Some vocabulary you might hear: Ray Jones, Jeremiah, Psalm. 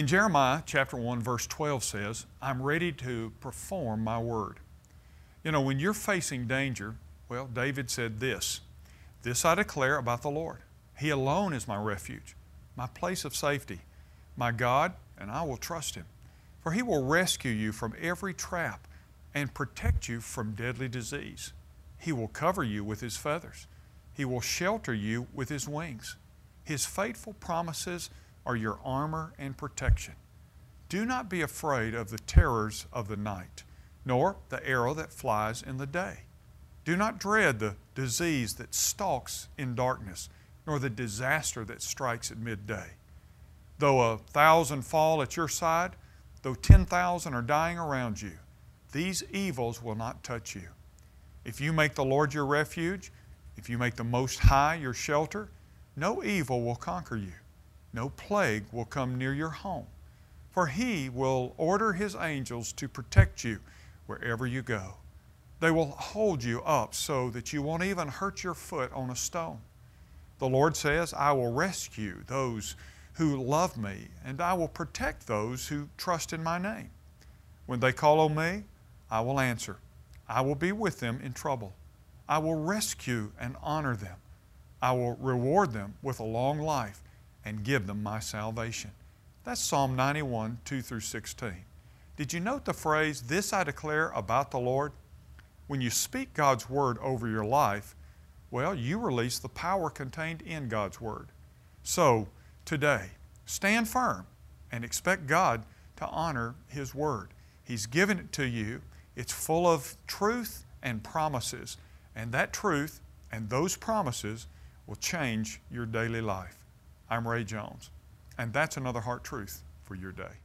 In Jeremiah chapter 1 verse 12 says, I'm ready to perform my word. You know, when you're facing danger, well, David said this, this I declare about the Lord. He alone is my refuge, my place of safety, my God, and I will trust Him. For He will rescue you from every trap and protect you from deadly disease. He will cover you with His feathers. He will shelter you with His wings. His faithful promises are your armor and protection. Do not be afraid of the terrors of the night, nor the arrow that flies in the day. Do not dread the disease that stalks in darkness, nor the disaster that strikes at midday. Though 1,000 fall at your side, though 10,000 are dying around you, these evils will not touch you. If you make the Lord your refuge, if you make the Most High your shelter, no evil will conquer you. No plague will come near your home, for He will order His angels to protect you wherever you go. They will hold you up so that you won't even hurt your foot on a stone. The Lord says, I will rescue those who love me, and I will protect those who trust in my name. When they call on me, I will answer. I will be with them in trouble. I will rescue and honor them. I will reward them with a long life and give them my salvation. That's Psalm 91, 2 through 16. Did you note the phrase, this I declare about the Lord? When you speak God's Word over your life, well, you release the power contained in God's Word. So, today, stand firm and expect God to honor His Word. He's given it to you. It's full of truth and promises, and that truth and those promises will change your daily life. I'm Ray Jones, and that's another heart truth for your day.